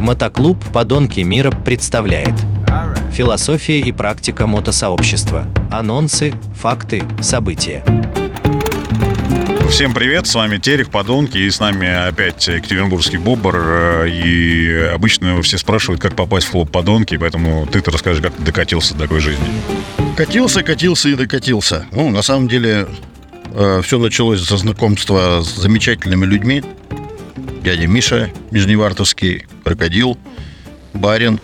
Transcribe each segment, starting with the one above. Мотоклуб «Подонки мира» представляет: философия и практика мотосообщества. Анонсы, факты, события. Всем привет, с вами Терех, подонки, и с нами опять Екатеринбургский бобр. И обычно все спрашивают, как попасть в клуб подонки, поэтому ты-то расскажешь, как ты докатился до такой жизни. Катился и докатился. На самом деле, все началось со знакомства с замечательными людьми. Дядя Миша, Нижневартовский, крокодил, барин,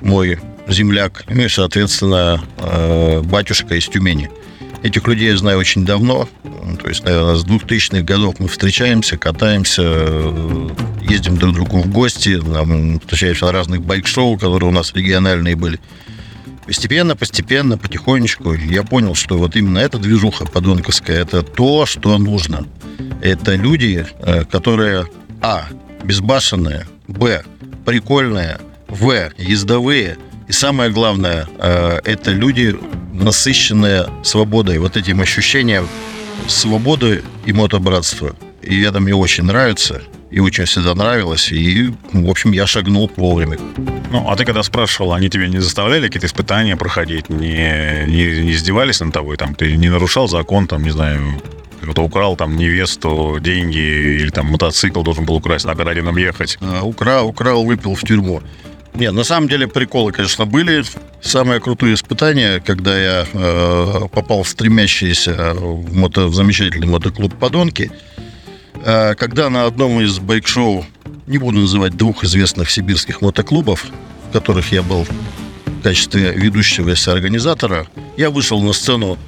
мой земляк, ну и, соответственно, батюшка из Тюмени. Этих людей я знаю очень давно, то есть, наверное, с 2000-х годов мы встречаемся, катаемся, ездим друг к другу в гости, встречаемся на разных байк-шоу, которые у нас региональные были. Постепенно, потихонечку я понял, что вот именно эта движуха подонковская, это то, что нужно. Это люди, которые, а, безбашенные, б, прикольные, в, ездовые, и самое главное, это люди, насыщенные свободой, вот этим ощущением свободы и мотобратства. И это мне очень нравится, и очень всегда нравилось, и, в общем, я шагнул вовремя. А ты когда спрашивал, они тебя не заставляли какие-то испытания проходить, не издевались над тобой, там, ты не нарушал закон, там, не знаю, кто-то украл там невесту, деньги, или там мотоцикл должен был украсть, на городином ехать? Украл, выпил, в тюрьму. Нет, на самом деле приколы, конечно, были. Самые крутые испытания, когда я попал в стремящийся в замечательный мотоклуб «Подонки», когда на одном из байк-шоу, не буду называть двух известных сибирских мотоклубов, в которых я был в качестве ведущего организатора, я вышел на сцену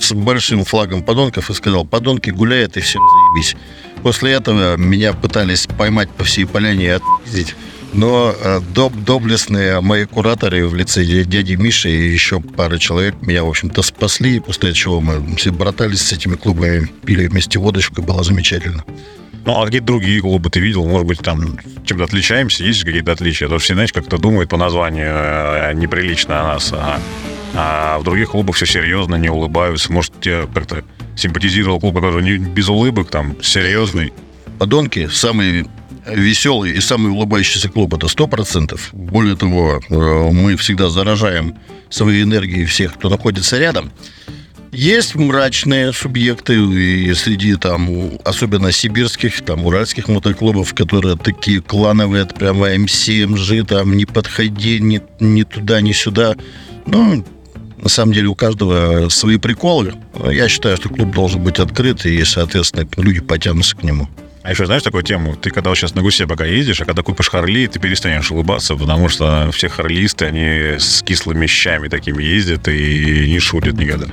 с большим флагом подонков и сказал: подонки гуляют и всем заебись. После этого меня пытались поймать по всей поляне и отпиздить. Но доблестные мои кураторы в лице дяди Миши и еще пары человек меня, в общем-то, спасли. После чего мы все братались с этими клубами, пили вместе водочку, было замечательно. А какие другие клубы ты видел? Может быть, там чем-то отличаемся? Есть какие-то отличия? Потому что все, знаешь, как-то думают по названию неприлично о нас. А в других клубах все серьезно, не улыбаются. Может, тебе как-то симпатизировал клуб, который без улыбок, там, серьезный? Подонки самые веселый и самый улыбающийся клуб — это 100%. Более того, мы всегда заражаем своей энергией всех, кто находится рядом. Есть мрачные субъекты и среди там, особенно сибирских, там, уральских мотоклубов, которые такие клановые, это прямо МСМЖ, там, не подходи, ни туда, ни сюда. На самом деле у каждого свои приколы. Я считаю, что клуб должен быть открыт, и, соответственно, люди потянутся к нему. А еще знаешь такую тему? Ты когда сейчас на гусе пока ездишь, а когда купишь Харли, ты перестанешь улыбаться, потому что все харлисты, они с кислыми щами такими ездят и не шутят никогда.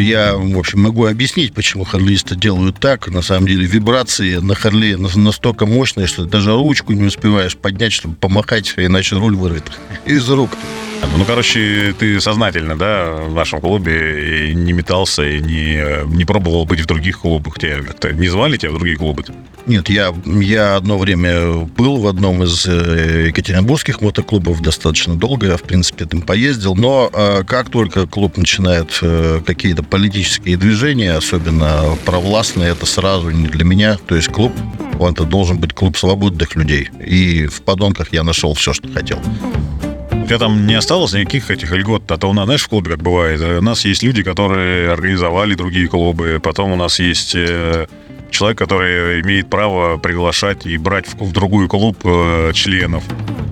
Я, в общем, могу объяснить, почему харлисты делают так. На самом деле вибрации на Харли настолько мощные, что даже ручку не успеваешь поднять, чтобы помахать, иначе руль вырвет из рук. Ты сознательно, в нашем клубе не метался и не пробовал быть в других клубах. Не звали тебя в другие клубы? Нет, я одно время был в одном из екатеринбургских мотоклубов достаточно долго. Я, в принципе, там поездил. Но как только клуб начинает какие-то политические движения, особенно провластные, это сразу не для меня. То есть клуб, он-то должен быть клуб свободных людей. И в подонках я нашел все, что хотел. У тебя там не осталось никаких этих льгот? А то у нас, знаешь, в клубе как бывает, у нас есть люди, которые организовали другие клубы, потом у нас есть человек, который имеет право приглашать и брать в другой клуб членов.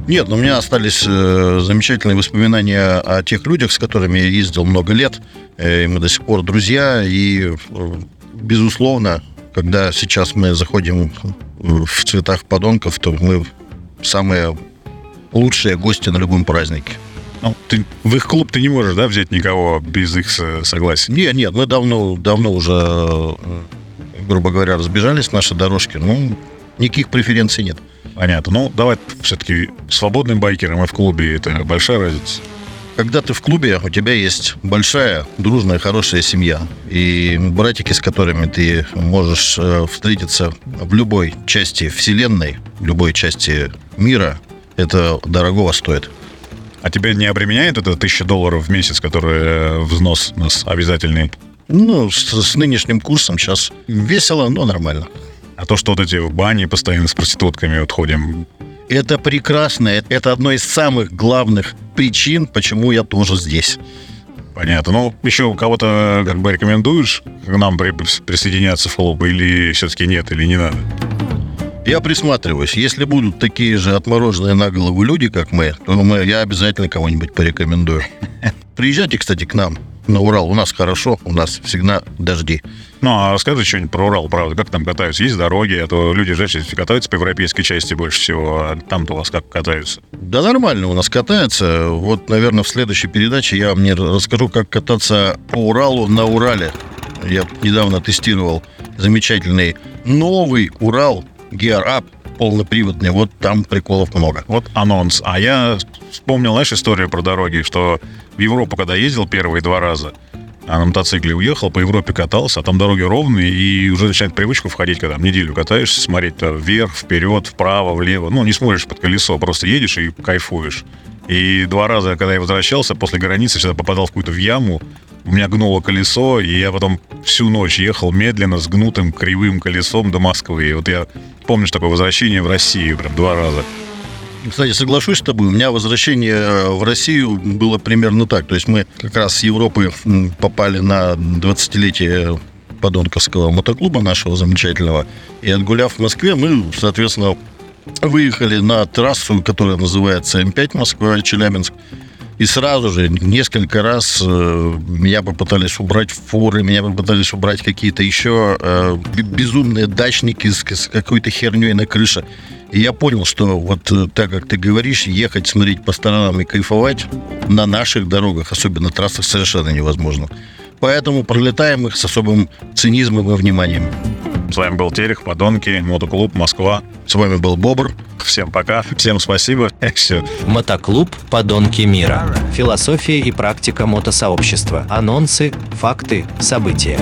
Нет, у меня остались замечательные воспоминания о тех людях, с которыми я ездил много лет, и мы до сих пор друзья, и, безусловно, когда сейчас мы заходим в цветах подонков, то мы самые лучшие гости на любом празднике. В их клуб ты не можешь, взять никого без их согласия? Нет, мы давно уже, грубо говоря, разбежались наши дорожки. Никаких преференций нет. Понятно. Давай все-таки свободным байкером и в клубе — это большая разница. Когда ты в клубе, у тебя есть большая, дружная, хорошая семья. И братики, с которыми ты можешь встретиться в любой части вселенной, в любой части мира, это дорогого стоит. А тебя не обременяет это $1000 в месяц, который взнос у нас обязательный? С нынешним курсом сейчас весело, но нормально. А то, что эти в бане постоянно с проститутками ходим, Это прекрасно, это одно из самых главных причин, почему я тоже здесь. Понятно. Ну, еще кого-то как бы рекомендуешь к нам присоединяться в клуб, или все-таки нет, или не надо? Я присматриваюсь. Если будут такие же отмороженные на голову люди, как мы, то я обязательно кого-нибудь порекомендую. Приезжайте, кстати, к нам на Урал. У нас хорошо, у нас всегда дожди. Ну, а расскажи что-нибудь про Урал, правда. Как там катаются? Есть дороги? А то люди же катаются по европейской части больше всего. А там-то у вас как катаются? Да нормально у нас катаются. Вот, наверное, в следующей передаче я вам расскажу, как кататься по Уралу на Урале. Я недавно тестировал замечательный новый Урал Gear up, полноприводный. Вот там приколов много. Вот анонс. А я вспомнил, знаешь, историю про дороги, что в Европу, когда ездил первые 2 раза, а на мотоцикле уехал, по Европе катался, а там дороги ровные, и уже начинает привычку входить, когда там неделю катаешься, смотреть вверх, вперед, вправо, влево. Ну, не смотришь под колесо, просто едешь и кайфуешь. И 2 раза, когда я возвращался, после границы всегда попадал в какую-то в яму, у меня гнуло колесо, и я потом всю ночь ехал медленно с гнутым кривым колесом до Москвы. И вот я помню, что такое возвращение в Россию, прям 2 раза. Кстати, соглашусь с тобой, у меня возвращение в Россию было примерно так. То есть мы как раз с Европы попали на 20-летие Подонковского мотоклуба нашего замечательного. И отгуляв в Москве, мы, соответственно, выехали на трассу, которая называется М5 Москва-Челябинск. И сразу же, несколько раз меня попытались убрать фуры, меня попытались убрать какие-то еще безумные дачники с какой-то херней на крыше. И я понял, что вот так, как ты говоришь, ехать, смотреть по сторонам и кайфовать на наших дорогах, особенно трассах, совершенно невозможно. Поэтому пролетаем их с особым цинизмом и вниманием. С вами был Терех, Подонки, Мотоклуб, Москва. С вами был Бобр. Всем пока, всем спасибо. Все. Мотоклуб «Подонки мира». Философия и практика мотосообщества. Анонсы, факты, события.